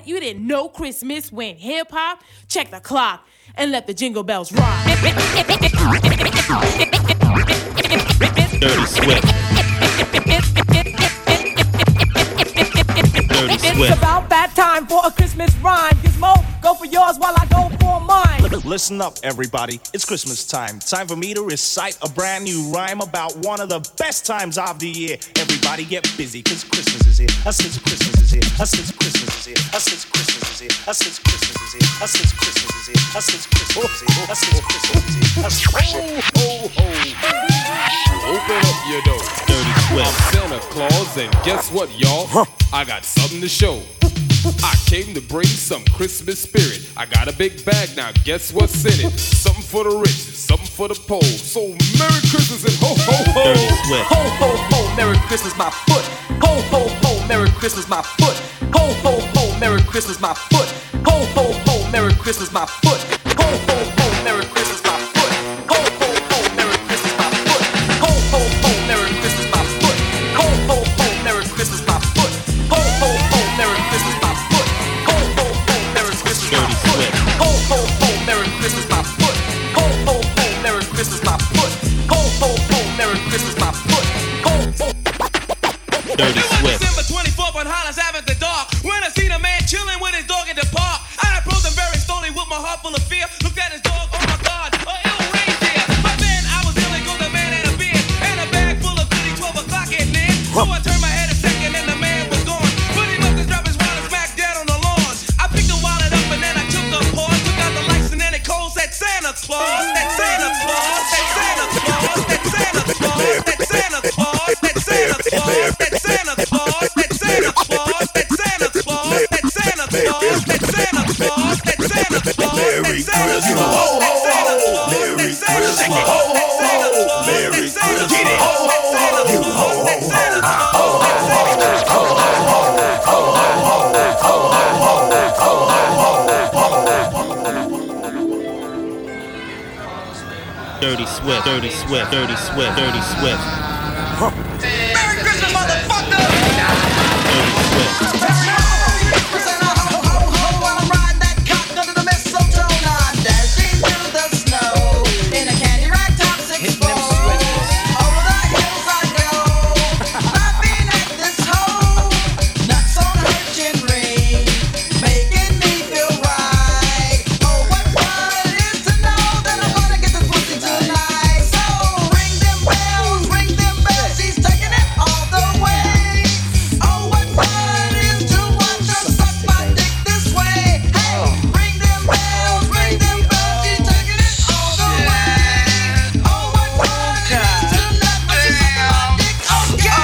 what? You didn't know Christmas went hip-hop? Check the clock and let the jingle bells rock. Dirty Swift. Dirty Swift. It's about that time for a Christmas rhyme. Gizmo, go for yours while I go for mine. Listen up, everybody. It's Christmas time. Time for me to recite a brand new rhyme about one of the best times of the year. Everybody get busy, cause Christmas is here. Since Christmas is here. Since Christmas is here. Since Christmas is here. Since Christmas is here. Since Christmas is here. Since Christmas is here. Since Christmas is here. Since Christmas is here. Ho, ho, ho. Open up your door. Dirty Swift. I'm Santa Claus, and guess what, y'all? Huh. I got something to show. I came to bring some Christmas spirit. I got a big bag, now guess what's in it? Something for the rich, something for the poor. So Merry Christmas and ho ho ho. Ho ho ho, Merry Christmas my foot. Ho ho ho, Merry Christmas my foot. Ho ho ho, Merry Christmas my foot. Ho ho ho, Merry Christmas my foot. Ho ho ho, Merry Christmas my foot. Ho ho ho, Merry Christmas my foot. Ho ho ho, Merry Christmas my foot. Ho ho ho, Merry Christmas my foot. Ho ho ho, Merry Christmas my foot. Ho, ho, Merry Christmas, my foot. Ho, ho, Merry Christmas, my foot. Ho, Merry Christmas, my foot. Ho, ho. Dirty Swift. December 24th on Hollis Avenue, the dark. When I seen a man chilling with his dog in the park, I approached him very slowly with my heart full of fear. Looked at his dog, oh my God, an ill reindeer. But then I was dealing with a man in a beard and a bag full of goodies, 12 o'clock at noon. So I turned my head a second and the man was gone. But he must have dropped his wallet smack dead on the lawn. I picked the wallet up and then I took the paw. Santa Claus, that Santa Claus, that Santa Claus, that Santa Claus, that Santa Claus, that Santa Claus, that Santa Claus, that Santa Claus, that Santa Claus, that Santa Claus, that Santa Claus, that Santa Claus, Merry Christmas, Merry Christmas, Merry Christmas, get it, you ho ho ho ho ho. Dirty Swift, Dirty Swift, Dirty Swift, Dirty Swift. Huh. Merry Christmas, motherfucker! Dirty Swift. Ho, ho, ho, while I'm riding that cock under the mistletoe. I'm dashing through the snow in a candy rag top 6-4. Over the hills I go, laughing at this hoe. Nuts on a hitching ring, making me feel right. Oh, what fun it is to know that I'm gonna get this pussy too. Ring them bells, she's taking it all the way. Oh, what fun it is to watch her suck my dick this way. Hey, ring them bells, she's taking it all the way. Oh, what fun it is to let her suck my dick. Okay,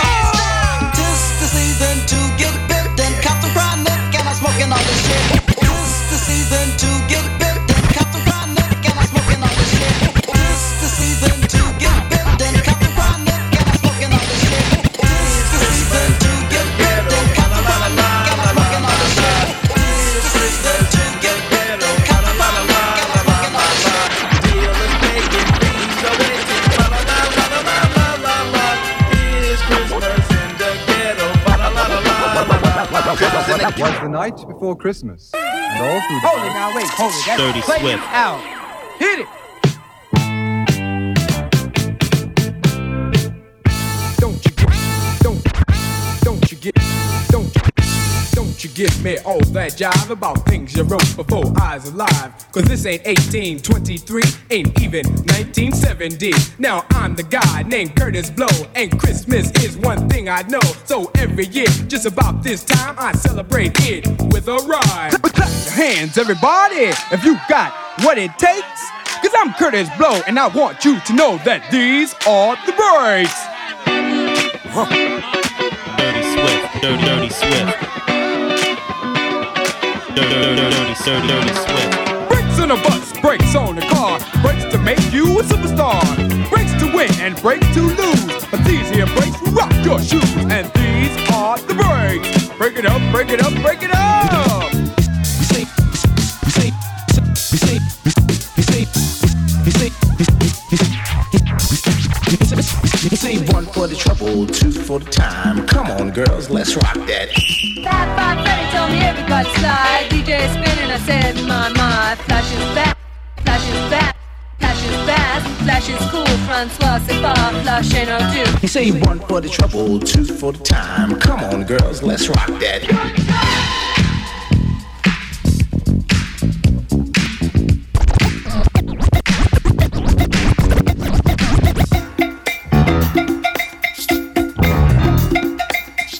this the season to get bit and cops and cry neck and I'm smoking all this shit. This the season to get bit and cops and cry neck and I'm smoking all this shit. This the season to get bit and cops and cry neck and I'm smoking all this shit. This the season to get bit and cops and cry neck and I'm smoking all this shit. This the season to get bit and cops and cry neck and I'm smoking all this shit. It was the night before Christmas, and all through the Hold it now, wait, hold it. That's Dirty play Swift. It out. Hit it. Don't you give me all that jive about things you wrote before I was alive. Cause this ain't 1823, ain't even 1970. Now I'm the guy named Kurtis Blow, and Christmas is one thing I know. So every year, just about this time, I celebrate it with a rhyme. Clap your hands, everybody, if you got what it takes. Cause I'm Kurtis Blow, and I want you to know that these are the breaks. Huh. Dirty Swift, Dirty Swift. Dirty Swift. Brakes on a bus, brakes on a car, brakes to make you a superstar, brakes to win and brakes to lose. But these here brakes will rock your shoes, and these are the brakes. Break it up, break it up, break it up. Say one for the trouble, two for the time. Come on, girls, let's rock that. 5, 5, 30, tell me everybody slide. Francois, c'est pas la chaîne à Dieu. You say one for the trouble, two for the time. Come on girls, let's rock that.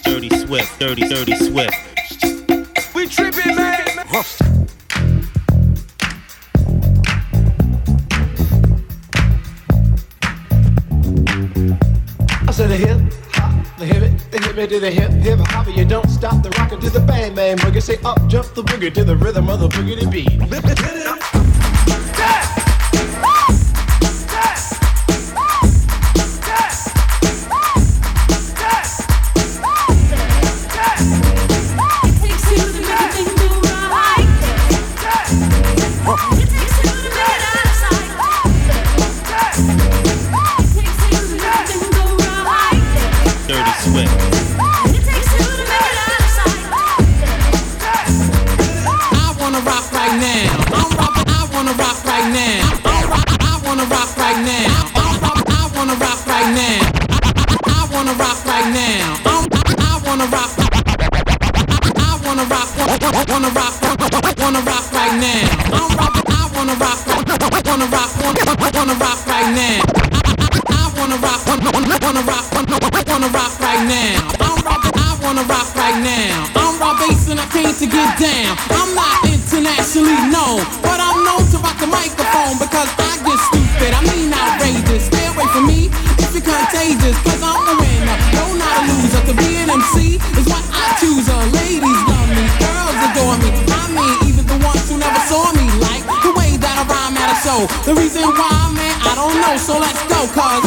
Dirty Swift, dirty, dirty Swift. We trippin', man. To the hip, hip, hop, you don't stop the rocker to the bang, bang, boogie. Say up, jump the boogie to the rhythm of the boogity beat. The reason why, man, I don't know, so let's go, cause...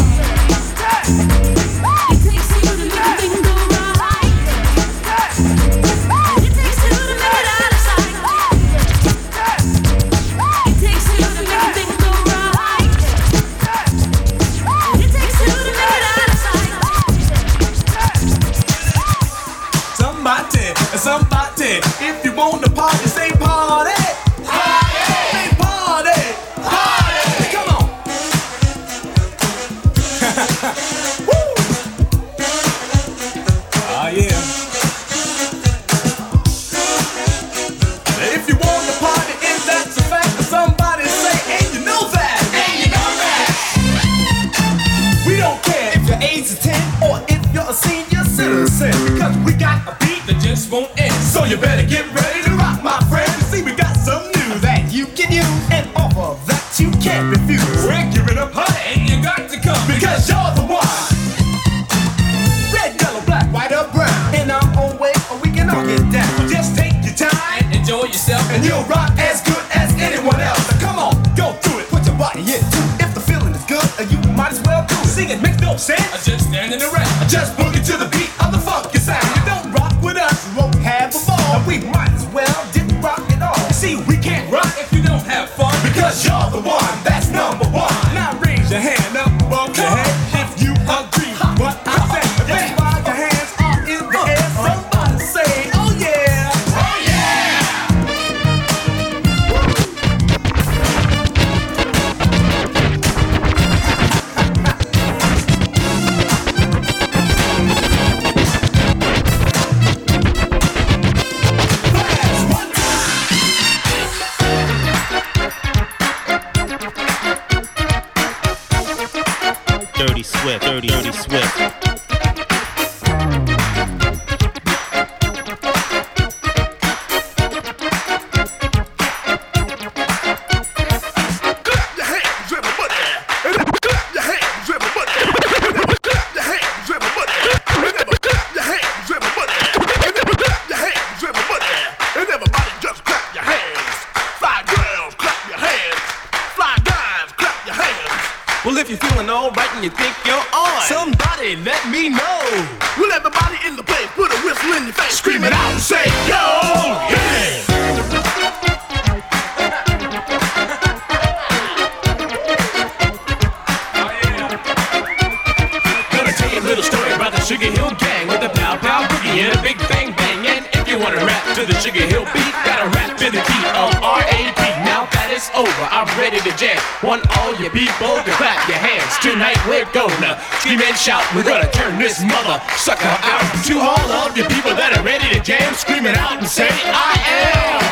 Sugar Hill beat, got a rap in the key of R.A.P. Now that is it's over, I'm ready to jam. Want all your people to clap your hands. Tonight we're gonna scream and shout. We're gonna turn this mother sucker out. To all of the people that are ready to jam, screaming out and say, I am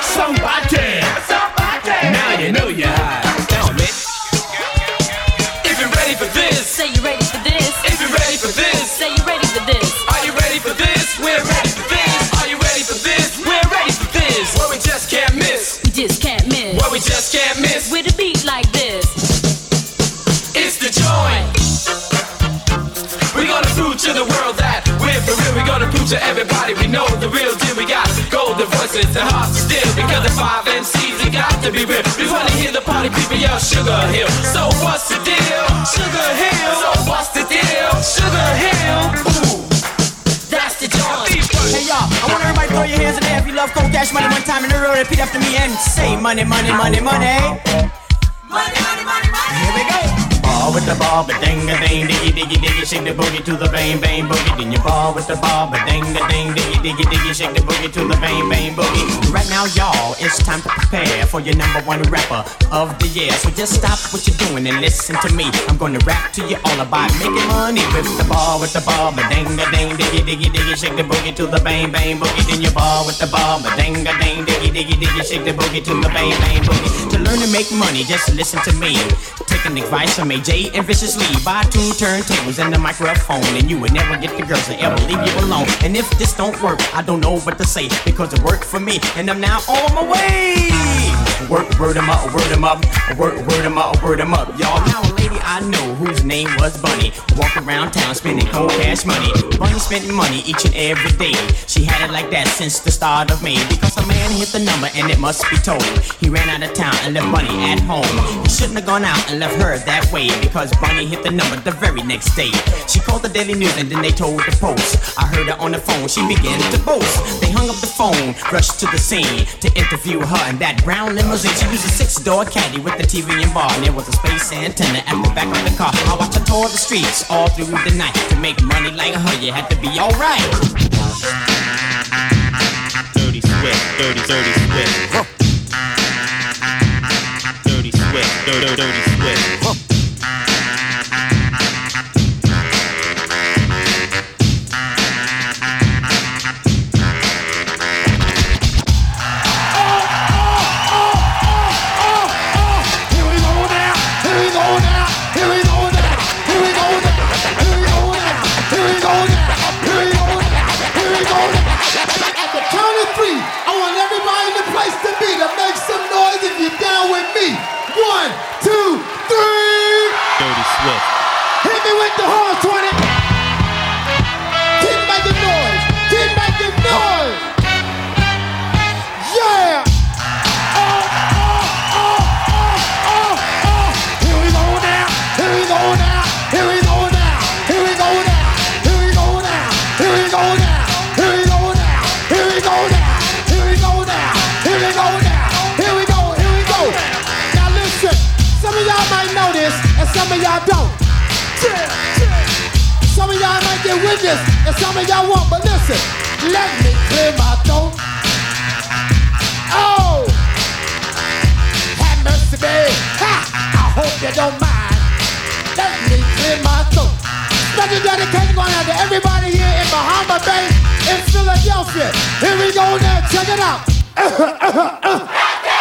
somebody. Somebody. Now you know you're high. Now, man. If you're ready for this, say you're ready for this. If you're ready for this, say you're ready for this. Are you ready for this? We're ready for this. Are you ready for this? We're ready for this. Well, we just can't miss. We just can't miss. Well, we just can't miss. With a beat like this, it's the joint. We're gonna prove to the world that we're for real. We're gonna prove to everybody we know the real deal. We got golden voices and hearts still. Because the 5 MCs, they got to be real. We wanna hear the party people yell Sugar Hill. So what's the deal? Sugar Hill. So what's the deal? Sugar Hill. Ooh. Hey y'all, I want everybody to throw your hands in the air if you love Cold Cash Money one time in a row. Repeat after me and say money, money, money, money. Money, money, money, money. Here we go. Ball with the ball, but ding a ding, diggy, diggy, diggy, shake the boogie to the bang, bang, boogie. Then you ball with the ball, but ding a ding, diggy, diggy, diggy, shake the boogie to the bang, bang, boogie. Right now, y'all, it's time to prepare for your #1 rapper of the year. So just stop what you're doing and listen to me. I'm gonna rap to you all about making money with the ball, but ding a ding, diggy, diggy, diggy, shake the boogie to the bang, bang, boogie. Then you ball with the ball, but ding a ding, diggy, diggy, diggy, shake the boogie to the bang, bang, boogie. To learn to make money, just listen to me. Taking advice from AJ and viciously buy 2 turntables and a microphone, and you would never get the girls to ever leave you alone. And if this don't work, I don't know what to say, because it worked for me and I'm now on my way. Work, word em up, word em up. Work, word em up, word em up, y'all. Now a lady I know whose name was Bunny walked around town spending cold cash money. Bunny spent money each and every day. She had it like that since the start of May, because a man hit the number and it must be told. He ran out of town and left Bunny at home. He shouldn't have gone out and left her that way, because Bunny hit the number the very next day. She called the Daily News and then they told the Post. I heard her on the phone, she began to boast. They hung up the phone, rushed to the scene to interview her in that brown limousine. She was a 6-door caddy with the TV and bar, and there was a space antenna at the back of the car. I watched her tour the streets all through the night. To make money like her, you had to be alright. Dirty Swift, dirty, dirty Swift. Huh. Dirty Swift, dirty, dirty Swift. Huh. And some of y'all won't, but listen, let me clear my throat. Oh, have mercy, babe. Ha! I hope you don't mind. Let me clear my throat. Special dedication going out to everybody here in Bahama Bay, in Philadelphia. Here we go now, check it out.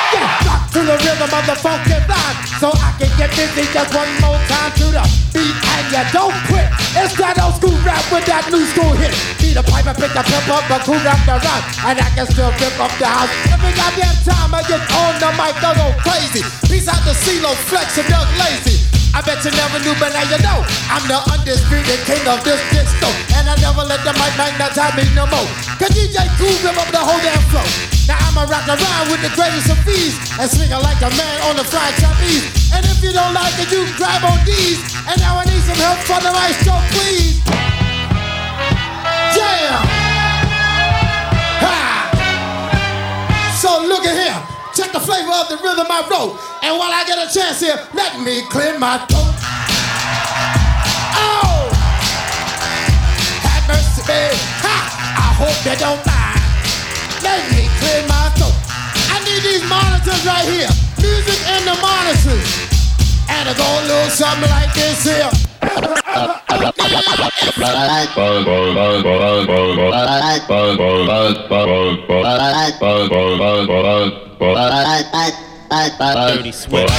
Yeah, rock to the rhythm of the funky vibe, so I can get busy just one more time to the beat, and you don't quit. It's that old school rap with that new school hit. Be the piper, pick the pimp up, but cool rap the rock, and I can still rip up the house. Every goddamn time I get on the mic, I go crazy. Peace out to CeeLo, Flex, and Doug Lazy. I bet you never knew, but now you know. I'm the undisputed king of this disco, and I never let the mic magnetize me no more. Cause DJ Kool rip up the whole damn flow. Now I'ma rock around with the greatest of these, and swing it like a man on the fried Chinese. And if you don't like it, you can grab on these. And now I need some help for the rice, so please. Yeah! Ha! So look at here. Check the flavor of the rhythm I wrote. And while I get a chance here, let me clear my throat. Oh! Have mercy, babe. Ha! I hope you don't mind. Let me clear my throat. I need these monitors right here. music and the monitors. And I go a little something like this here. Dirty Swift.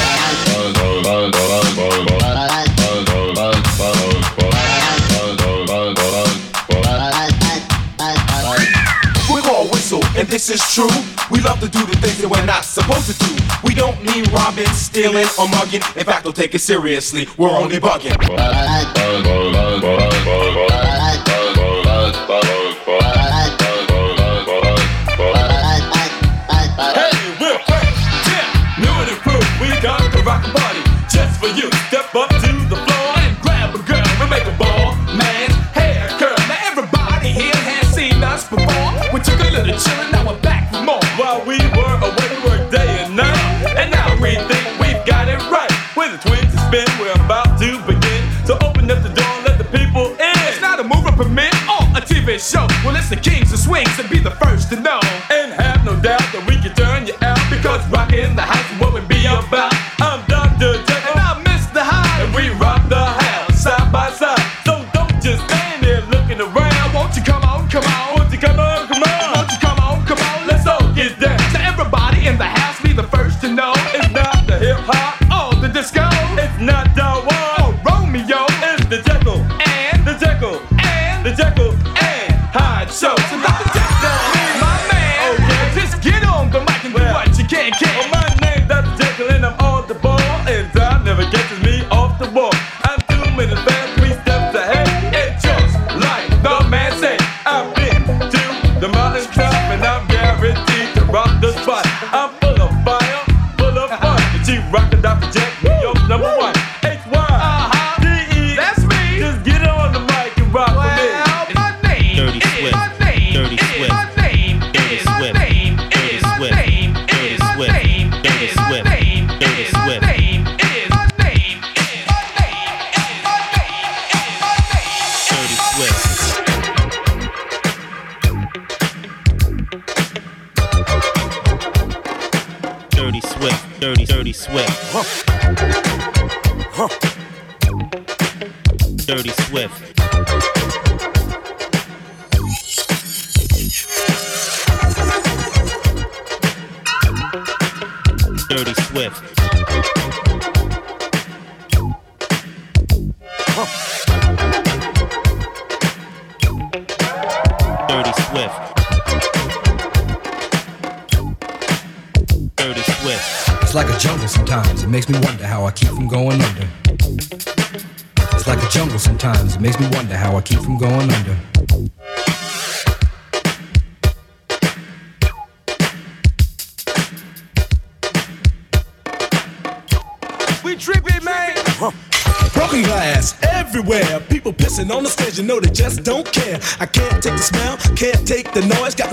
We're all whistle, and this is true. We love to do the things that we're not supposed to do. We don't mean robbing, stealing, or mugging. In fact, don't take it seriously. We're only bugging. Hey, we're fresh, yeah, new and improved. We got the rockin' party just for you. Step up to the floor and grab a girl and make a ball man's hair curl. Now everybody here has seen us before. We took a little chillin', now we're back for more. While we were away, we worked day and night. And now we think we've got it right. We're the twins to spin, we're about to begin. So open up the door and let the people in. It's not a movie premiere or a TV show. Well, it's the kings of swings and be the first to know. And have no doubt that we can turn you out. Because rockin' the house is what we be about. I'm Dr. J and I'm Mr. Hyde. And we rock the house side by side. So don't just stand there looking around. Won't you come on, come on. Won't you come on, come on. Won't you come on, come on. Let's all get down. So everybody in the house be the first to know. It's not the hip-hop or the disco. It's not the one or Romeo. It's the Jekyll and the Jekyll and the Jekyll and Hyde show. So Dr. Jekyll is my man. Okay, just get on the mic and do what you can. Well, my name's Dr. Jekyll and I'm on the ball. And time never gets me off the wall. I'm 2 minutes fast, 3 steps ahead. It's just like the man said. I've been to the mountain top and I'm guaranteed to rock the spot. I'm full of fire, full of fun. The G-Rockin' Dr. Jack, yo, number one. H-Y, D-E, that's me. Just get on the mic and rock with me. Well, my name Dirty is, Swift. My name Dirty is, Swift. My name Dirty is, Swift. My name Dirty is, Swift. My name Dirty is, Swift. My name Dirty is, Swift. My name Dirty is, Swift. My name is, my name is, my name is, my name is, my name is. Dirty Swift. Dirty Swift, Dirty Swift. Huh. Dirty Swift. Dirty Swift. Huh. Dirty Swift. Dirty Swift. It's like a jungle sometimes. It makes me wonder how I keep from going under. It's like a jungle sometimes. It makes me wonder how I keep from going under. We trippin', man. Huh. Broken glass everywhere. People pissing on the stage, you know they just don't care. I can't take the smell, can't take the noise. Got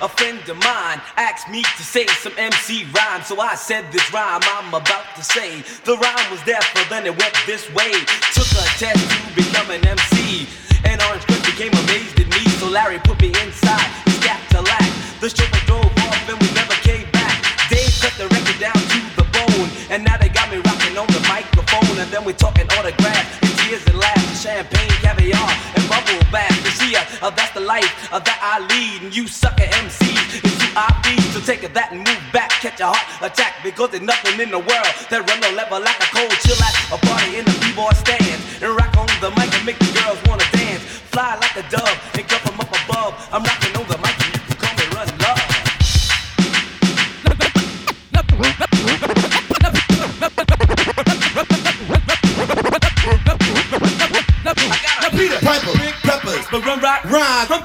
A friend of mine asked me to say some MC rhyme, so I said this rhyme I'm about to say. The rhyme was deathful, then it went this way. Took a test to become an MC, and Orange Chris became amazed at me. So Larry put me inside his Cadillac. The chauffeur drove off and we never came back. Dave cut the record down to the bone, and now they got me rocking on the microphone. And then we're talking autographs and tears and laughs, champagne, caviar, and bubble bath. That's the life that I lead, and you sucker MCs is who I feed. So take that and move back, catch a heart attack, because there's nothing in the world that run the level like a cold chill at a party in the b-boy stand. And rock on the mic and make the girls wanna dance. Fly like a dove and come from up above. I'm rocking on the mic and you can call me Run Love.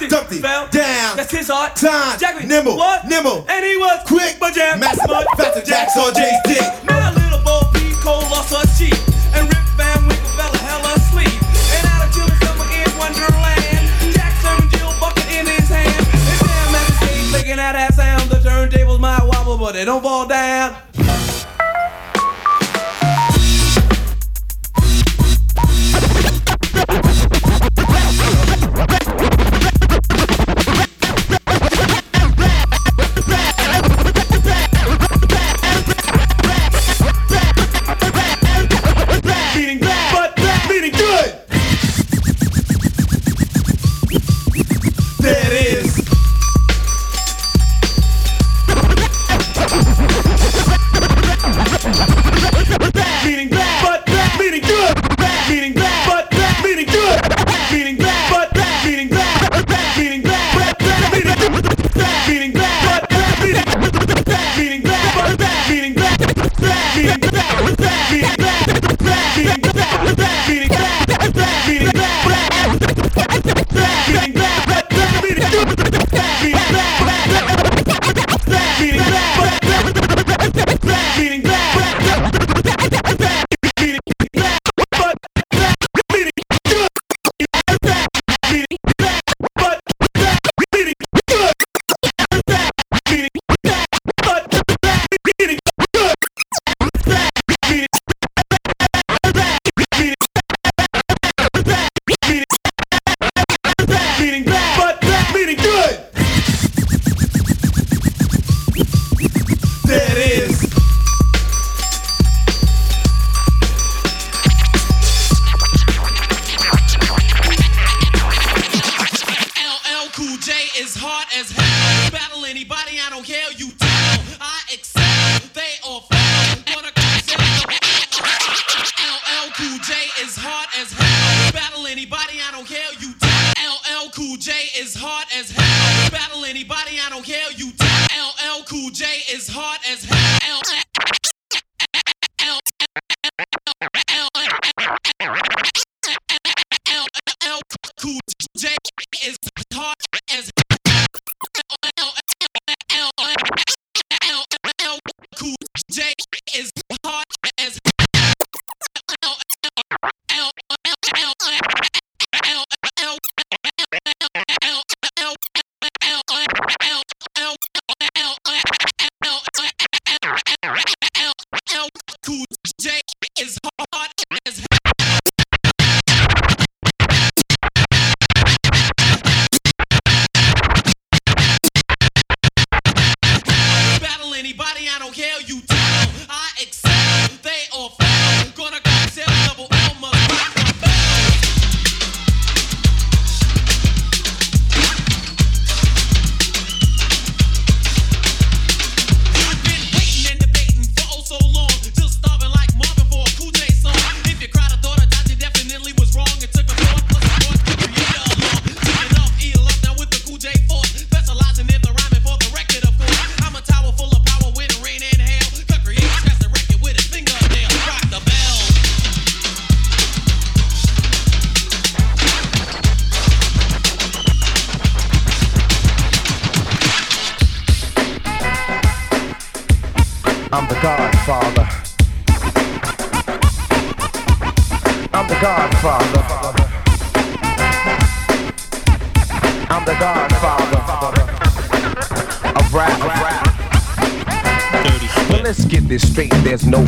Dumpty, fell down. That's his heart. Time, Jackie, nimble, what? Nimble, and he was quick, but jam, massive, faster, Jack's on Jay's dick. My little Bo Peep, Cole lost her cheek, and Rip Van Winkle fell a hell of sleep. And out of children's summer in Wonderland, Jack serving Jill bucket in his hand. And damn, at the stage, making out that sound. The turntables might wobble, but they don't fall down.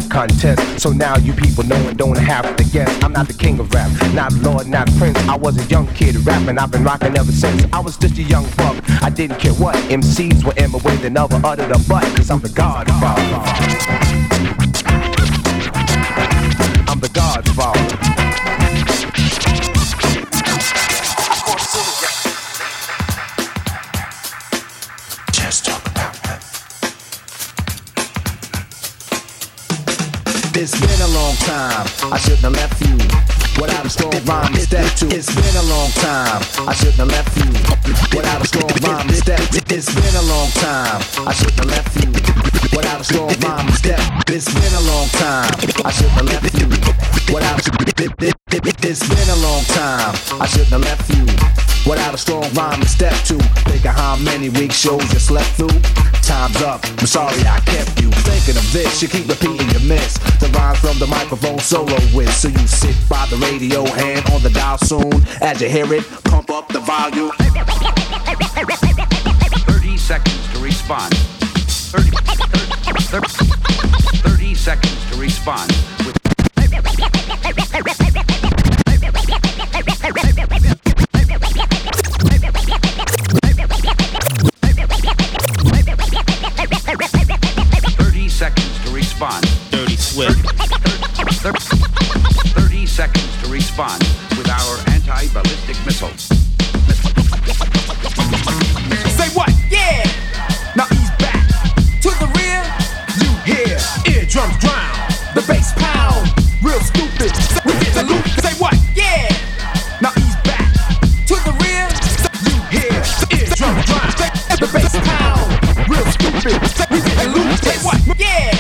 Contest. So now you people know and don't have to guess. I'm not the king of rap, not lord, not prince. I was a young kid rapping, I've been rocking ever since. I was just a young buck, I didn't care what MCs were in my way, than other uttered a butt. Cause I'm the godfather. I'm the godfather. Just talk about that. It's been a long time, I shouldn't have left you without a strong rhyme to step to. It's been a long time, I shouldn't have left you without a strong rhyme to step. It's been a long time, I shouldn't have left you without a strong rhyme to step. It's been a long time, I shouldn't have left you without a It's been a long time, I shouldn't have left you without a strong rhyme to step to. Think of how many weak shows you slept through. Time's up, I'm sorry I kept you. Thinking of this, you keep repeating your miss. The rhymes from the microphone solo with. So you sit by the radio, hand on the dial soon. As you hear it, pump up the volume. 30 seconds to respond. 30 seconds to respond. With with 30 seconds to respond with our anti-ballistic missiles. Say what? Yeah! Now ease back to the rear. You hear eardrums drown, the bass pound, real stupid. We get the loop. Say what? Yeah! Now ease back to the rear. You hear eardrums drown, the bass pound, real stupid. We get the loop. Say what? Yeah!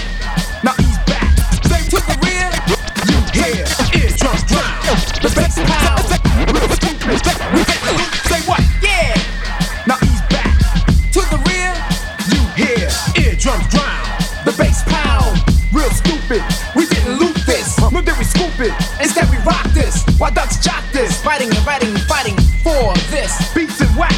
Why ducks jock this? Fighting and writing and fighting for this. Beats and wax,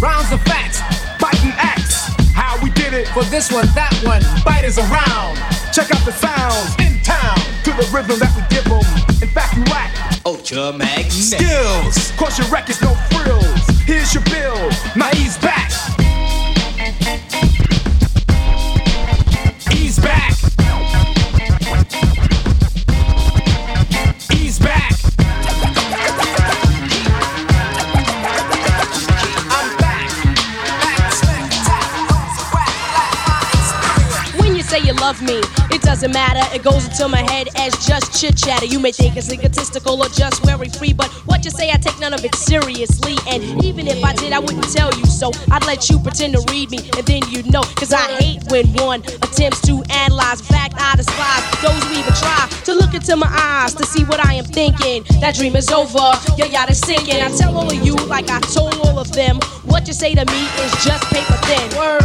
rounds of facts, biting axe. How we did it for this one, that one. Biters around, check out the sounds in town to the rhythm that we give them. In fact, you lack ultra magnetic skills. Cause your records, no frills. Here's your bill. Now ease back. Ease back. Ease back. You love me, it doesn't matter, it goes into my head as just chit chatter. You may think it's egotistical or just wearing free, but what you say, I take none of it seriously. And even if I did, I wouldn't tell you so. I'd let you pretend to read me, and then you'd know. Cause I hate when one attempts to analyze. Fact, I despise those who even try to look into my eyes to see what I am thinking. That dream is over, your yacht is sinking. I tell all of you, like I told all of them, what you say to me is just paper thin. Word.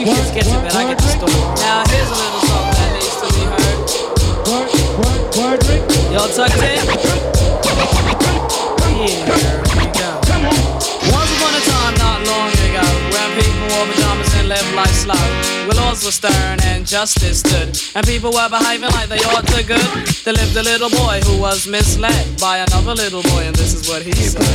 You just get to bed, I get to school. Now here's a little something that needs to be heard. Y'all tucked in? Yeah, here we go. Once upon a time, not long ago, when people wore pajamas and lived life slow, where laws were stern and justice stood, and people were behaving like they ought to good, there lived a little boy who was misled by another little boy, and this is what he said.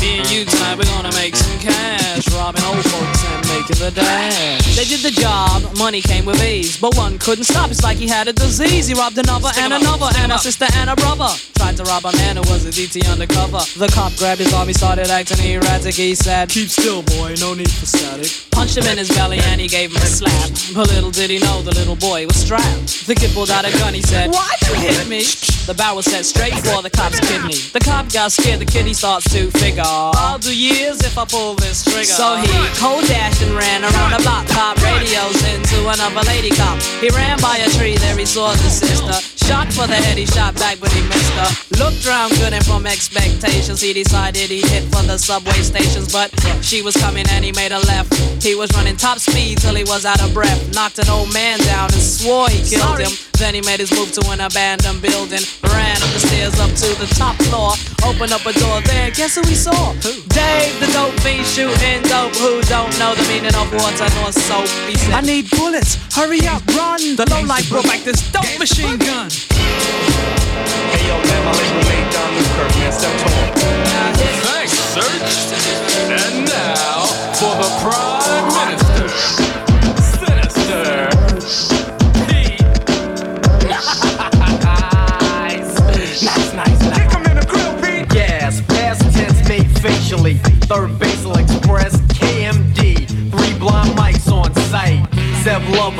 Me and you tonight, we're gonna make some cash, robbing old folks and making the dash. They did the job, money came with ease, but one couldn't stop, it's like he had a disease. He robbed another and another and a sister and a brother. Tried to rob a man who was a DT undercover. The cop grabbed his arm, he started acting erratic. He said, keep still boy, no need for static. Punched him in his belly and he gave him a slap, but little did he know the little boy was strapped. The kid pulled out a gun, he said, why you hit me? The barrel set straight for the cop's kidney. The cop got scared, the kid he starts to figure, I'll do years if I pull this trigger. So he cold dashed and ran around the block, pop radios into another lady cop. He ran by a tree, there he saw the sister. Shot for the head, he shot back, but he missed her. Looked round good and from expectations, he decided he'd hit for the subway stations. But she was coming and he made a left. He was running top speed till he was out of breath. Knocked an old man down and swore he killed him. Then he made his move to an abandoned building. Ran up the stairs up to the top floor. Opened up a door there, guess who he saw? Who? Dave, the dope fiend shooting dope. Who don't know the meaning of water nor soap? He said, I need bullets, hurry up, run. The low light brought back this dope machine gun. Hey yo, man, my label made Don Kirk, man, step to him. Thanks, Search. And now, for the Prime Minister, Sinister Pete. Nice. Kick him in the grill, Pete. Yes, past tense made facially. Third basal express.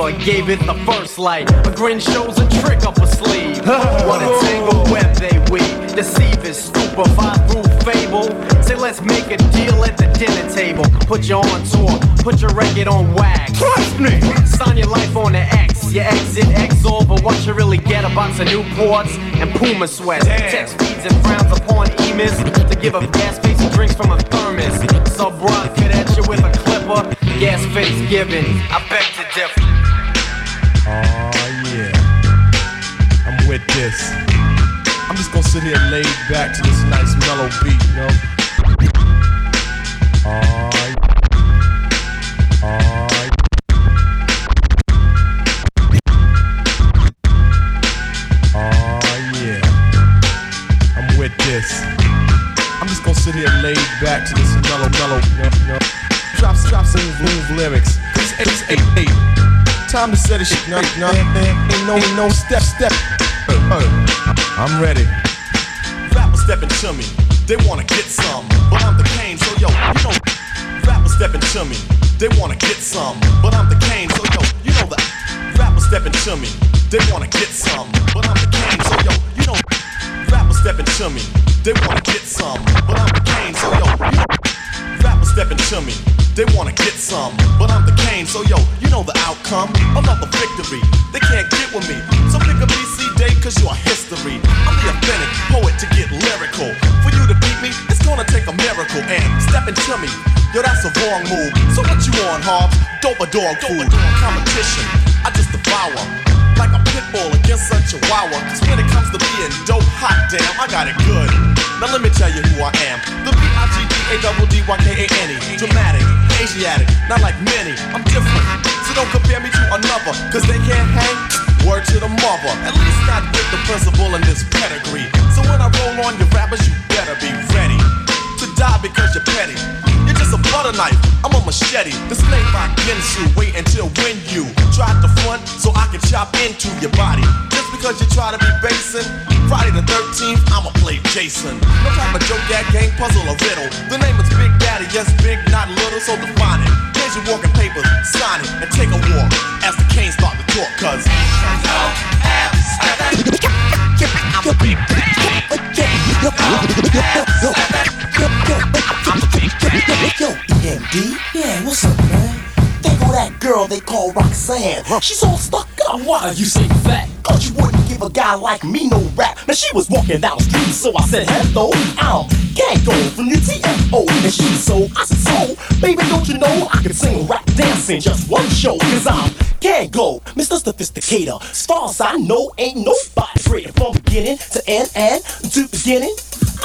Lord gave it the first light. A grin shows a trick up a sleeve. What a tangle web they weave. Deceive is stupefied through fable. Say let's make a deal at the dinner table. Put you on tour, put your record on wax. Trust me! Sign your life on the X. Your exit Xol, but what you really get a box of Newports and Puma sweats. Text feeds and frowns upon emis. To give up gas face and drinks from a thermos. Sub run fit at you with a clipper. Gas face giving, I beg to differ. Oh yeah, I'm with this. I'm just gonna sit here laid back to this nice mellow beat, you know. Oh yeah, I'm with this. I'm just gonna sit here laid back to this mellow, you know. Drops and groove lyrics. It's 8-8. Time to set a shit. No, ain't no step. I'm ready. Rappers stepping to me. They wanna get some, but I'm the cane. So yo, you know. Rappers stepping to me. They wanna get some, but I'm the cane. So yo, you know that. Rappers stepping to me. They wanna get some, but I'm the cane. So yo, you know. Rappers stepping to me. They wanna get some, but I'm the cane. So yo, you know. Rappers stepping to me. They wanna get some, but I'm the cane, so yo, you know the outcome. Another victory, they can't get with me. So pick a BC day, cause you're history. I'm the authentic poet to get lyrical. For you to beat me, it's gonna take a miracle. And stepping to me, yo, that's a wrong move. So what you on, Hobbs? Dope a dog food. Competition, I just devour. Like a pit bull against a chihuahua. Cause when it comes to being dope, hot damn, I got it good. Now let me tell you who I am. The B-I-G-D-A-D-D-Y-K-A-N-E. Dramatic. Asiatic, not like many, I'm different. So don't compare me to another, cause they can't hang. Word to the mother, at least not with the principal in this pedigree. So when I roll on your rappers, you better be ready to die because you're petty. You're just a butter knife, I'm a machete. This ain't my Ginsu, wait until when you tried to front so I can chop into your body. Just because you try to be basing, Friday the 13th, I'ma play Jason. No time to joke at game, puzzle, or riddle. The name is Big Daddy, yes, big, not little, so define it. Here's your walking papers, sign it, and take a walk as the canes start to talk, cuz. I'm a big daddy. Yo, EMD? Yeah, what's up, man? They go that girl they call Roxanne. She's all stuck up. Why are you so fat? Cause you wouldn't give a guy like me no rap. Now she was walking down the street, so I said, hello, I'm Kangol from the TFO. And she so, I said, so, baby, don't you know I can sing rap dancing just one show? Cause I'm Kangol, Mr. Sophisticator. Stars I know ain't nobody greater. From beginning to end and to beginning,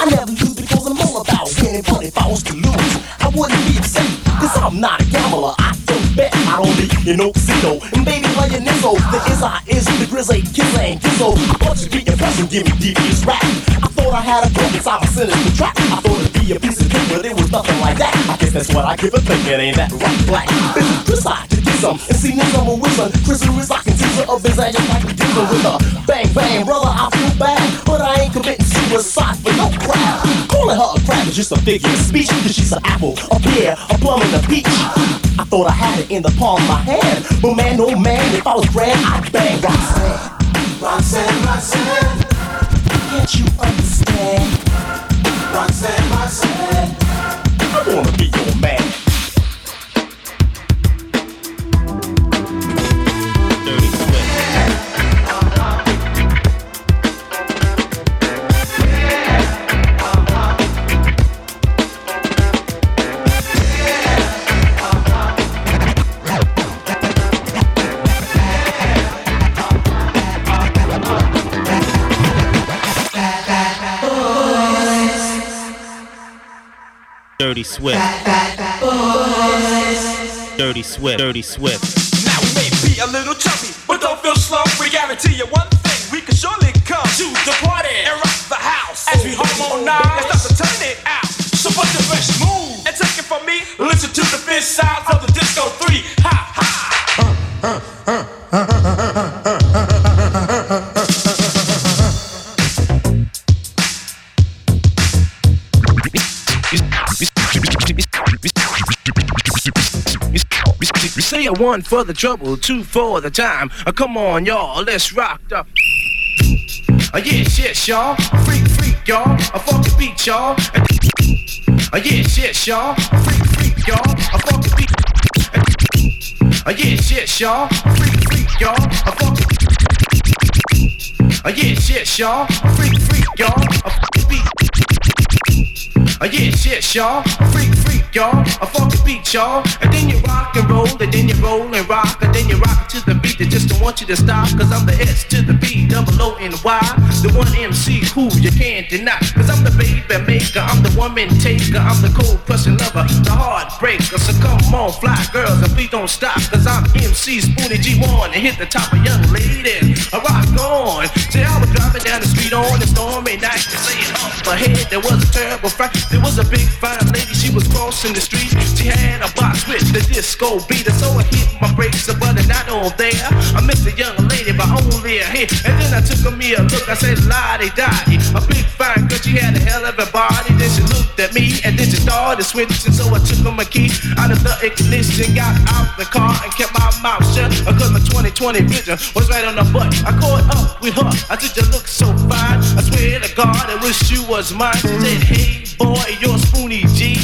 I never lose because I'm all about winning. But if I was to lose, I wouldn't be upset. Cause I'm not a gambler, I don't bet. I don't need in no casino. And baby, play an Izzo. The Izzo is the grizzly, kiss ain't Gizzo. I want you to be impressive, give me devious rap. I thought I had a purpose, I was sending the track. I thought it'd be a piece of paper, but it was nothing like that. I guess that's what I give a think, it ain't that right black. Bitch, Chris, I could get some. And see, now I'm a wizard. Chris is I can tease her up his ass like a dealer with a bang bang. Brother, I feel bad, but I ain't committing suicide for no crap. Calling her a crab is just a figure of speech. Cause she's an apple, a pear, a plum, and a peach. I thought I had it in the palm of my hand, but man, oh man, if I was grand, I'd bang. Roxanne, Roxanne, Roxanne, can't you understand? Roxanne, Roxanne, I wanna be your man. Dirty Swift, Dirty Swift, Dirty Swift. Now we may be a little chubby, but don't feel slow. We guarantee you one thing, we can surely come to the party and rock the house. As we harmonize, and start to turn it out. So put the fresh move and take it from me. Listen to the fifth sounds of the disco 3. Ha ha. Player one for the trouble, two for the time. Come on, y'all, let's rock the. Yes, yes, y'all. Freak, freak, y'all. I fuck the beat, y'all. Yes, yes, y'all. Freak, freak, y'all. I fuck the beat. Yes, yes, y'all. Freak, freak, y'all. I fuck the beat. Yes, yes, y'all. Freak, freak, y'all. I fuck the beat. Yes, yes, y'all. Freak, freak, y'all. I fuck the beat, y'all. And then you rock and roll, and then you roll and rock, and then you rock to the beat. They just don't want you to stop, cause I'm the S to the B, double O and Y, the one MC who you can't deny, cause I'm the baby maker, I'm the woman taker, I'm the cold pressing lover, the heartbreaker. So come on fly girls, and please don't stop, cause I'm MC Spoonie G1, and hit the top of young ladies, I rock on. See, I was driving down the street on a stormy night, and saying off my head, there was a terrible fright. There was a big fine lady, she was crossing the street, she had a box with the disco beater, so I hit my brakes, but I'm not on there. I met the young lady, but only a hint. And then I took me a look, I said, la-di-da-di. A big fine girl, she had a hell of a body. Then she looked at me, and then she started switching. So I took her my key out of the ignition, got out the car and kept my mouth shut, because my 20/20 vision was right on the butt. I caught up with her, I said, you look so fine, I swear to God, I wish you was mine. She said, hey boy, you're Spoonie G.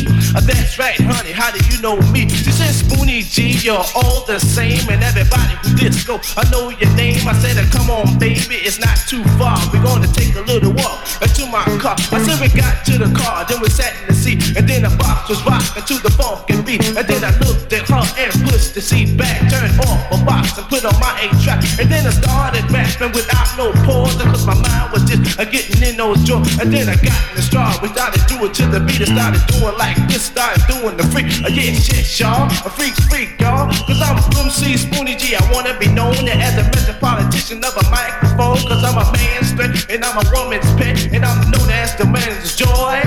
That's right, honey, how do you know me? She said, Spoonie G, you're all the same, and everybody who disco, I know your name. I said, come on, baby, it's not too far. We're gonna take a little walk to my car. I said, we got to the car, then we sat in the seat, and then the box was rocking to the funk and beat. And then I looked at her and pushed the seat back, turned off a box and put on my 8-track. And then I started rapping without no pause, because my mind was just getting in those joints. And then I got in the straw, we started doing to the beat, and started doing like this, started doing the freak. Yes, yes, y'all. A freak, freak, y'all. Cause I'm from C. Spoonie G. I wanna be known as a metropolitan of a microphone, cause I'm a man's pet, and I'm a woman's pet, and I'm known as the man's joy,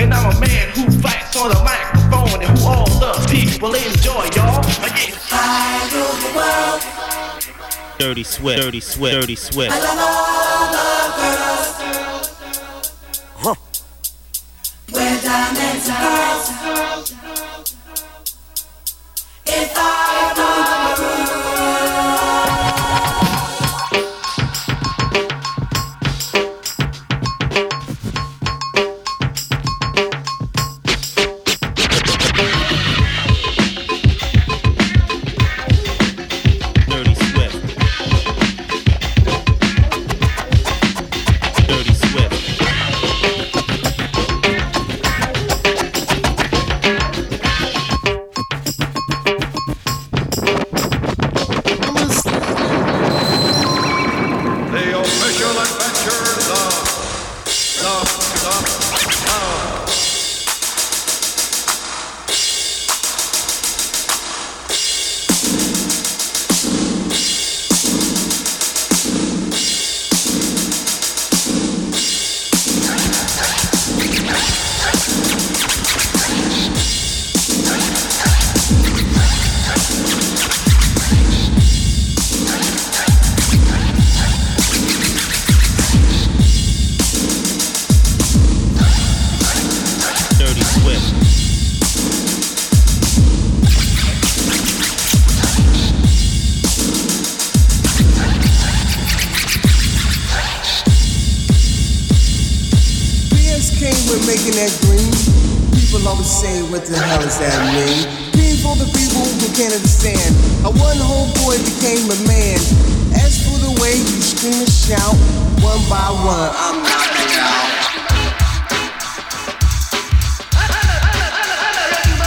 and I'm a man who fights on the microphone, and who all the people enjoy, y'all. Yes. I rule the world. Dirty Swift, Dirty Swift, Dirty Swift. I love all the girls. Huh. We're diamonds girls. If I don't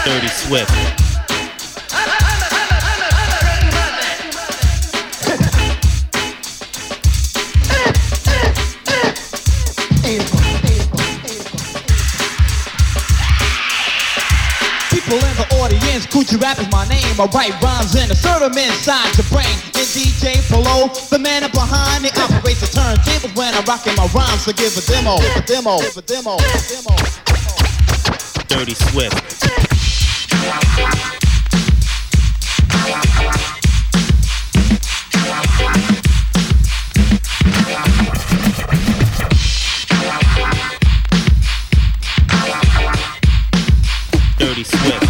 Dirty Swift. Dirty Swift. I write rhymes and insert them inside the brain. And DJ Kool, the man up behind the operates the turntables when I'm rocking my rhymes. So give a demo, give a demo, give a demo, give a demo. Dirty Swift. Dirty Swift.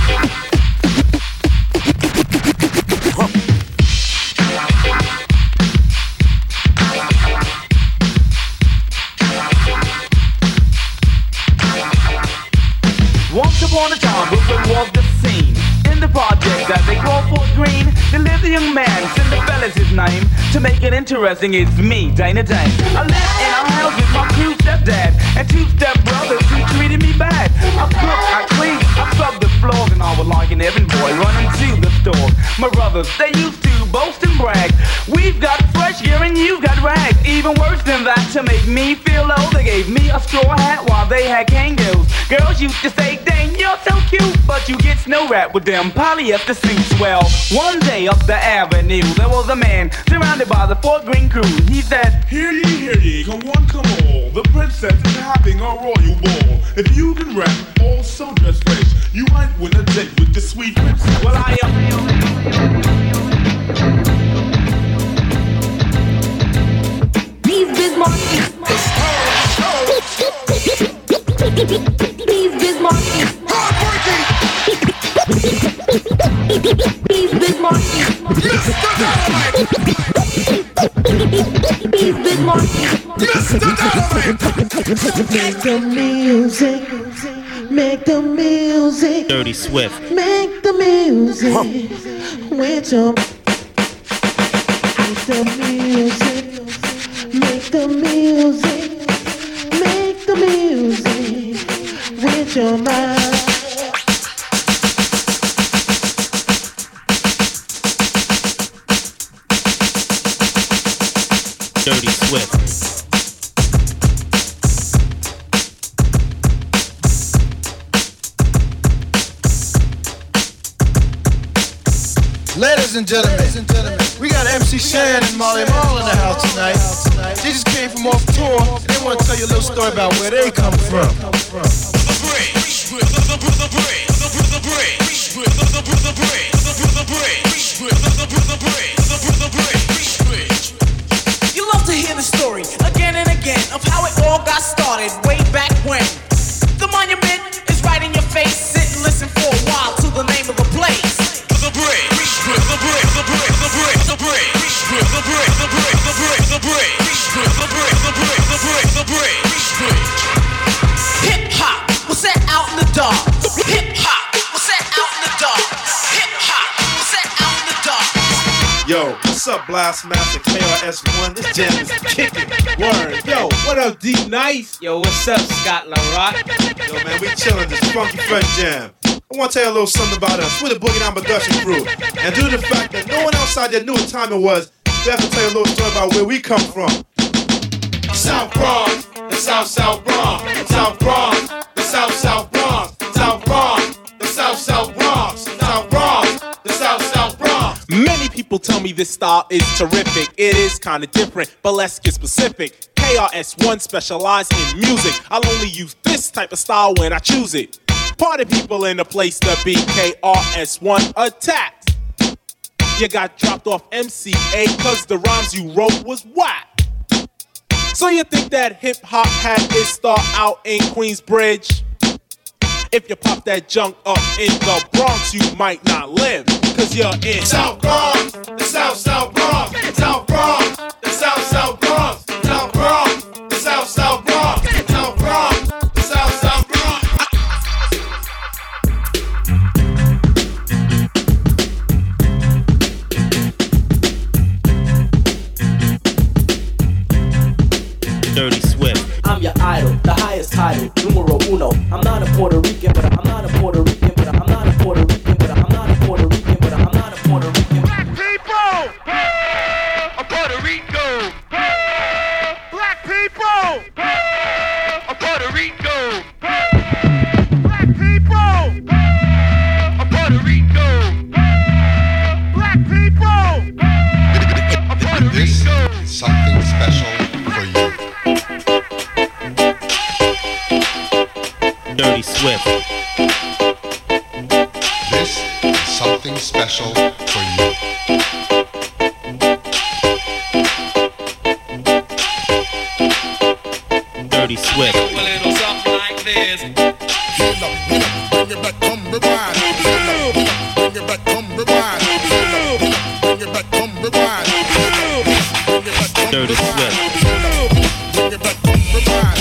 upon a time with the walk the scene. In the project that they call Fort Green, there lived a young man, Cinderella's his name. To make it interesting, it's me, Dana Dane. I lived in a house with my crew stepdad and two stepbrothers who treated me bad. I cooked, I cleaned, I scrubbed the floors, and I was like an errand boy running to the store. My brothers, they used to boast and brag, we've got fresh gear and you've got rags. Even worse than that, to make me feel low, they gave me a straw hat while they had Kangols. Girls used to say, dang, you're so cute, but you get no rap with them polyester suits. Well, one day up the avenue, there was a man surrounded by the Fort Green crew. He said, hear ye, come one, come all, the princess is having a royal ball. If you can rap, also dress fresh, you might win a date with the sweet princess. Well, I These Bismarckies, these Bismarckies, heartbreaking. These Bismarckies, Mr. Dynamite. These Bismarckies, Mr. Dynamite. Make the music, make the music. Dirty Swift, make the music. Huh. With your, make the music. Make the music, make the music with your mind. Dirty Swift. Ladies and gentlemen, we got MC Shan and Molly Mall in the house tonight. They just came from off tour, and they want to tell you a little story about where they come from. You love to hear the story again and again of how it all got started way back when. The monument is right in your face. Sit and listen for a while to the name of the place. Hip hop was set out in the dark. Hip hop was set out in the dark. Hip hop was set out in the dark. Yo, what's up, Blastmaster KRS-One? This jam is kicking. Word. Yo, what up, D Nice? Yo, what's up, Scott LaRock? Yo, man, we chillin' this funky French jam. I want to tell you a little something about us. We're the Boogie Down Production crew. And due to the fact that no one outside there knew what time it was, we have to tell you a little story about where we come from. South Bronx, the South Bronx. South Bronx, the South Bronx. South Bronx, the South Bronx. South Bronx, the South Bronx. Many people tell me this style is terrific. It is kind of different, but let's get specific. KRS-One specialized in music. I'll only use this type of style when I choose it. Party people in the place to be, KRS-One attacks. You got dropped off MCA cause the rhymes you wrote was whack. So you think that hip-hop had its start out in Queensbridge? If you pop that junk up in the Bronx, you might not live. Cause you're in South Bronx, the South Bronx. South Bronx, the South Bronx. South Bronx, the South Bronx. South Bronx, the South Bronx. Dirty Swift. I'm your idol, the highest title, numero uno. I'm not a Puerto Rican, but I'm not a Puerto Rican, but I'm not a Puerto Rican, but I'm not a Puerto Rican, but I'm not a Puerto Rican. Black people, a Puerto Rico. Black people, a Puerto Rico. Black people, a Puerto Rico. Black people, a Puerto Rico. This is something special. Dirty Swift. This is something special for you. Dirty Swift. A little something like this. Bring it back, come rewind. Bring it back, come rewind. Bring it back, come rewind. Dirty Swift. Bring it back, come rewind.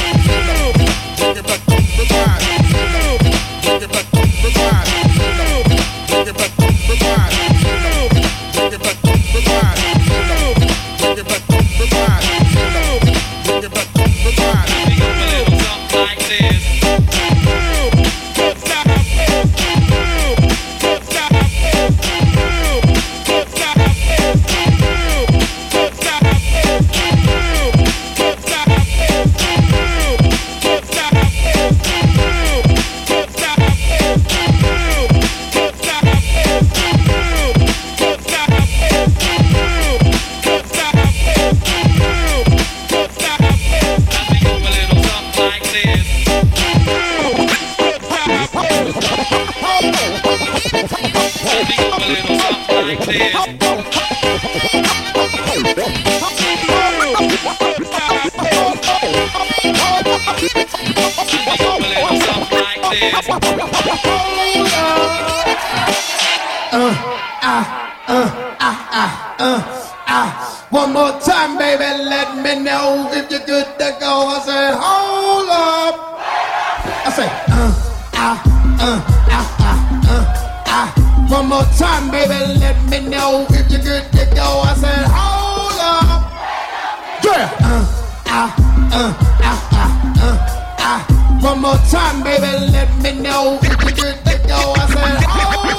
like this. One more time, baby, let me know if you're good to go. I said, hold up. I said, One more time, baby, let me know if you're good to go. I said, hold up. Yeah. One more time, baby, let me know if you're good to go. I said, hold up.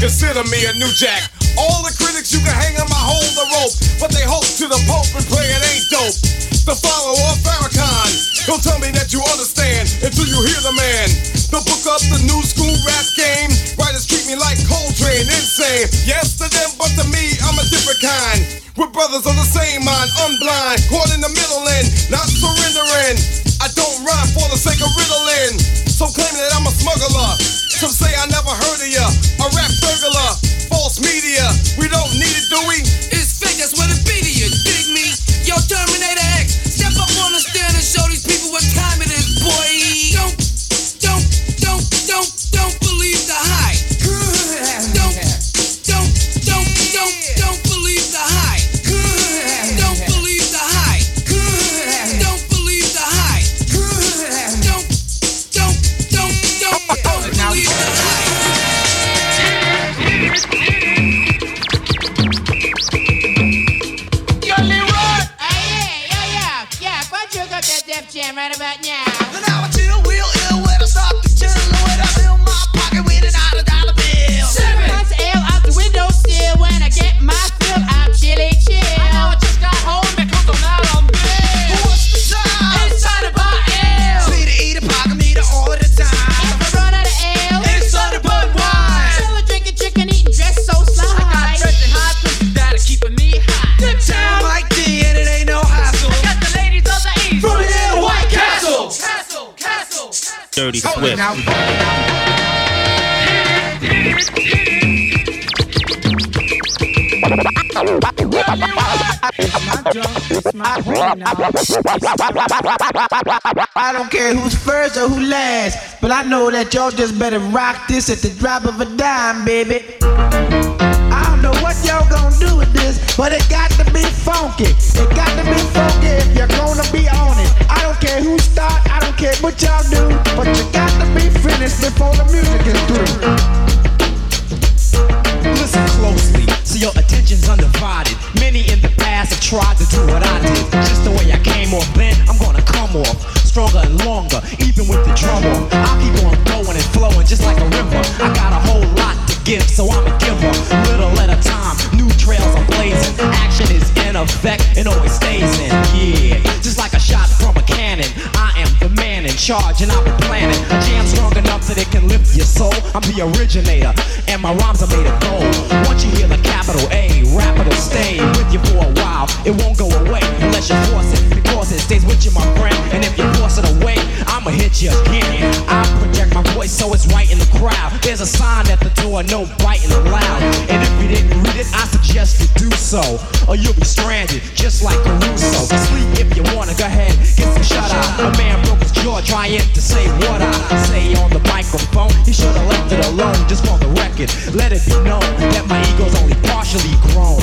Consider me a new jack. All the critics you can hang on my hold the rope, but they hope to the Pope and play it ain't dope. The follower of Farrakhan, don't tell me that you understand until you hear the man. They'll book up the new school rap game. Writers treat me like Coltrane, insane. Yes to them, but to me, I'm a different kind. We're brothers on the same mind, unblind, caught in the middle and not surrendering. I don't rhyme for the sake of riddling. So claim that I'm a smuggler. Some say I never heard of ya, a rap burglar, false Dirty Swift. I don't care who's first or who last, but I know that y'all just better rock this at the drop of a dime, baby. I don't know what y'all gonna do with this, but it got to be funky. It got to be funky if you're gonna be on it. I don't care who start, I don't care what y'all do, but you got to be finished before the music is through. Listen closely, so your attention's undivided. Many in the past have tried to do what I did. Just the way I came off then, I'm gonna come off stronger and longer, even with the drum off. I'll keep on going and flowing just like a river. I got a whole lot to give, so I'm a giver. Little at a time, new trails are blazing. Action is in effect and always stays in. Yeah, just like a shot from a cannon, I am the man in charge and I've been planning a jam strong enough that it can lift your soul. I'm the originator and my rhymes are made of gold. Once you hear the capital A, rap it'll stay with you for a while. It won't go away unless you force it, because it stays with you, my friend. And if you force it away, I'ma hit you again. I project my voice so it's right in the crowd. There's a sign at the door, no biting allowed. And if you didn't read it, I suggest you do so, or you'll be stranded, just like Caruso. Sleep if you wanna, go ahead, get some shut eye. A man broke his jaw trying to say what I say on the microphone. He should've left it alone, just for the record. Let it be known that my ego's only partially grown,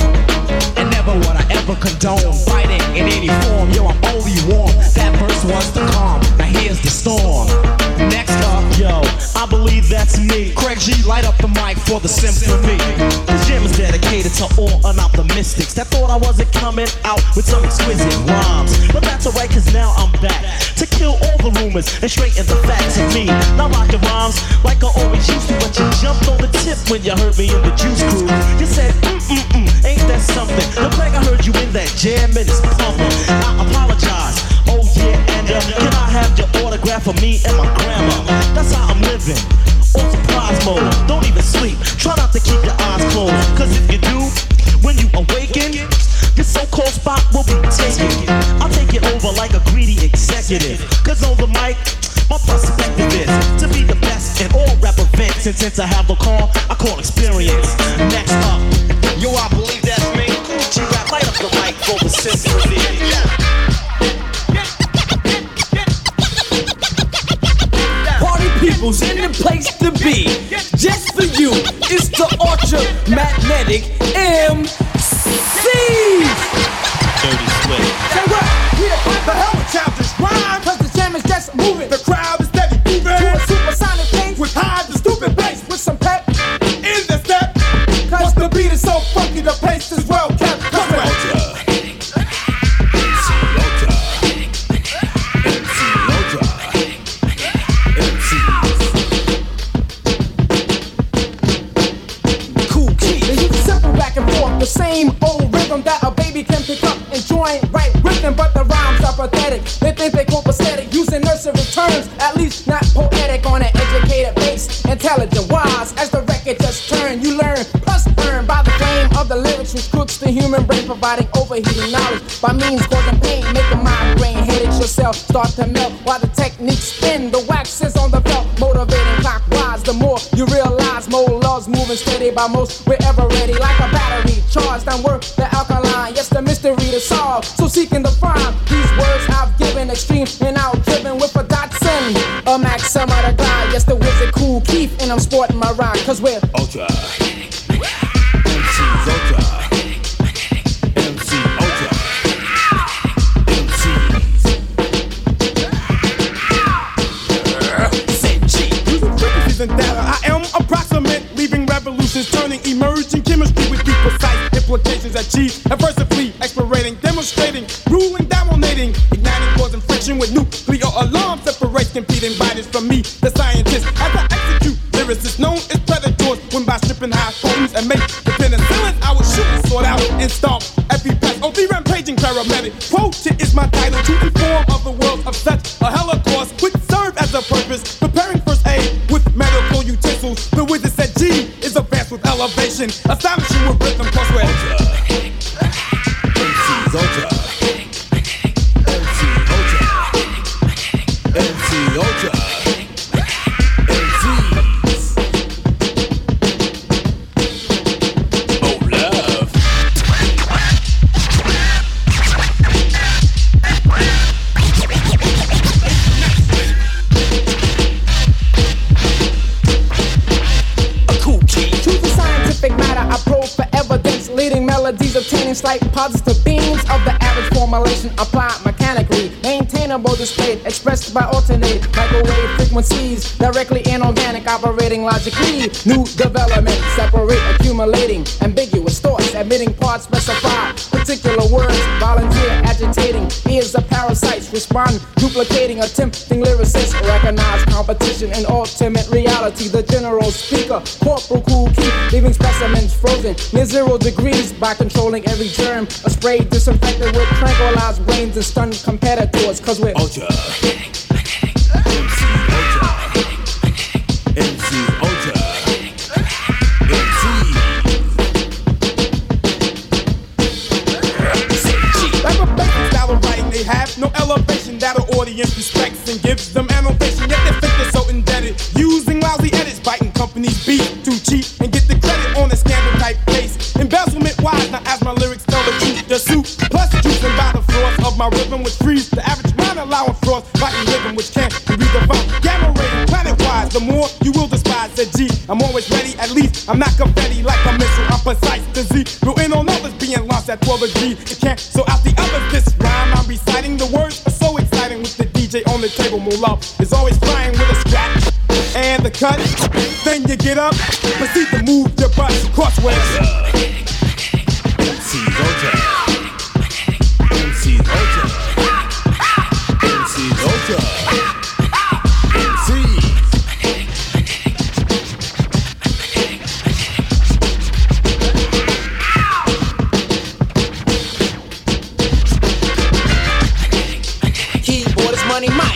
and never would I ever condone fighting in any form. Yo, I'm only warm. That verse was the calm, now here's the storm. Next up, yo, I believe that's me. Craig G, light up the mic for the symphony. The gym is dedicated to all unoptimistics that thought I wasn't coming out with some exquisite rhymes. But that's alright, cause now I'm back to kill all the rumors and straighten the facts of me. Now rockin' rhymes like I always used to, but you jumped on the tip when you heard me in the Juice Crew. You said, ain't that something? The fact I heard you in that jam and it's pumping. I apologize, oh yeah, and can I have your autograph for me and my grandma? That's how I'm living, on surprise mode. Don't even sleep, try not to keep your eyes closed, cause if you do, when you awaken, this so-called spot will be taken. I'll take it over like a greedy executive, cause on the mic, my perspective is to be the best in all rap events. And since I have the call, I call experience. Next up, yo, I believe that's me. Cool G-Rap, light up the mic for the symphony. Party people's in the place to be. Just for you, it's the Ultra Magnetic MC. But the hell with childish rhyme, cause the jam is just moving. The crowd is steady moving to a supersonic pace with high the stupid bass, with some pep in the step, cause the beat is so funky, the place is well kept. Come on, MC Loja, Cool Keith. They use simple back and forth, the same old rhythm that a baby can pick up and join right with them, but the pathetic. They think they go pathetic using nursery terms, at least not poetic on an educated base. Intelligent wise, as the record just turned, you learn plus burn by the flame of the lyrics, which cooks the human brain, providing overheating knowledge by means causing pain, making migraine headaches. Yourself start to melt while the techniques spin. The wax is on the belt, motivating clockwise. The more you realize, more laws moving steady by most. We're ever ready, like a battery charged and work the alkaline. Yes, the mystery to solve, so seeking the prime. Words I've given extreme and outdriven with a Datsun, a Maxim out of guy. Yes, the wizard Cool Keith, and I'm sporting my rhyme, cause we're Ultra MC's Ultra MC Ultra MC's. Using frequencies and data, I am approximate, leaving revolutions, turning emerging chemistry with deep precise implications. Achieve adversity, explorating, demonstrating, ruling, dominating, igniting, causing friction with nuclear alarm, separates competing bodies from me, the scientist. As I execute lyricists known as predators, when by stripping high poems and make the penicillin, I will shoot and sort out and stomp every pass. Oh, the rampaging paramedic, quoted is my title to inform of the world of such a holocaust, which served as a purpose, preparing first aid with medical utensils. The wizard said G is advanced with elevation, astonishing with rhythm, plus we're MC's Ultra. MC Ultra. MC Ultra. range like positive beams of the average formulation applied mechanically. Maintainable displayed, expressed by alternate microwave frequencies, directly inorganic, operating logically. New development, separate, accumulating, ambiguous thoughts, admitting parts specified, particular words, volunteer, agitating, ears of parasites, respond, duplicating, attempting lyricists, recognize competition in ultimate reality. The general speaker, Corporal Cool Keith, leaving specimens frozen near 0 degrees by controlling every germ. A spray disinfected with tranquilized brains and stunned competitors, cause we're Ultra Magnetic MC, Ultra Magnetic MC, Ultra MC. Like a basic style of writing they have, no elevation that an audience respects and gives them elevation, yet they think they're so indebted, using lousy edits, biting companies beat too cheap and get the credit on a scandal type case. Embezzlement wise, now as my lyrics tell the truth, the suit plus juicing by the force of my rhythm, which frees the average mind, allowing frost, biting rhythm, which can't be redefined. Gamma ray, planet wise, the more you will despise the G. I'm always ready, at least I'm not confetti like a missile, I'm precise to Z. Real in on others being launched at 12 degrees. It can't so out the others. This rhyme I'm reciting, the words are so exciting with the DJ on the table. More love is always flying with a scratch and the cut, then you get up, proceed to move your butt crossways. MC Ultra, MC Ultra, MC Ultra, MC. Keyboard is money, my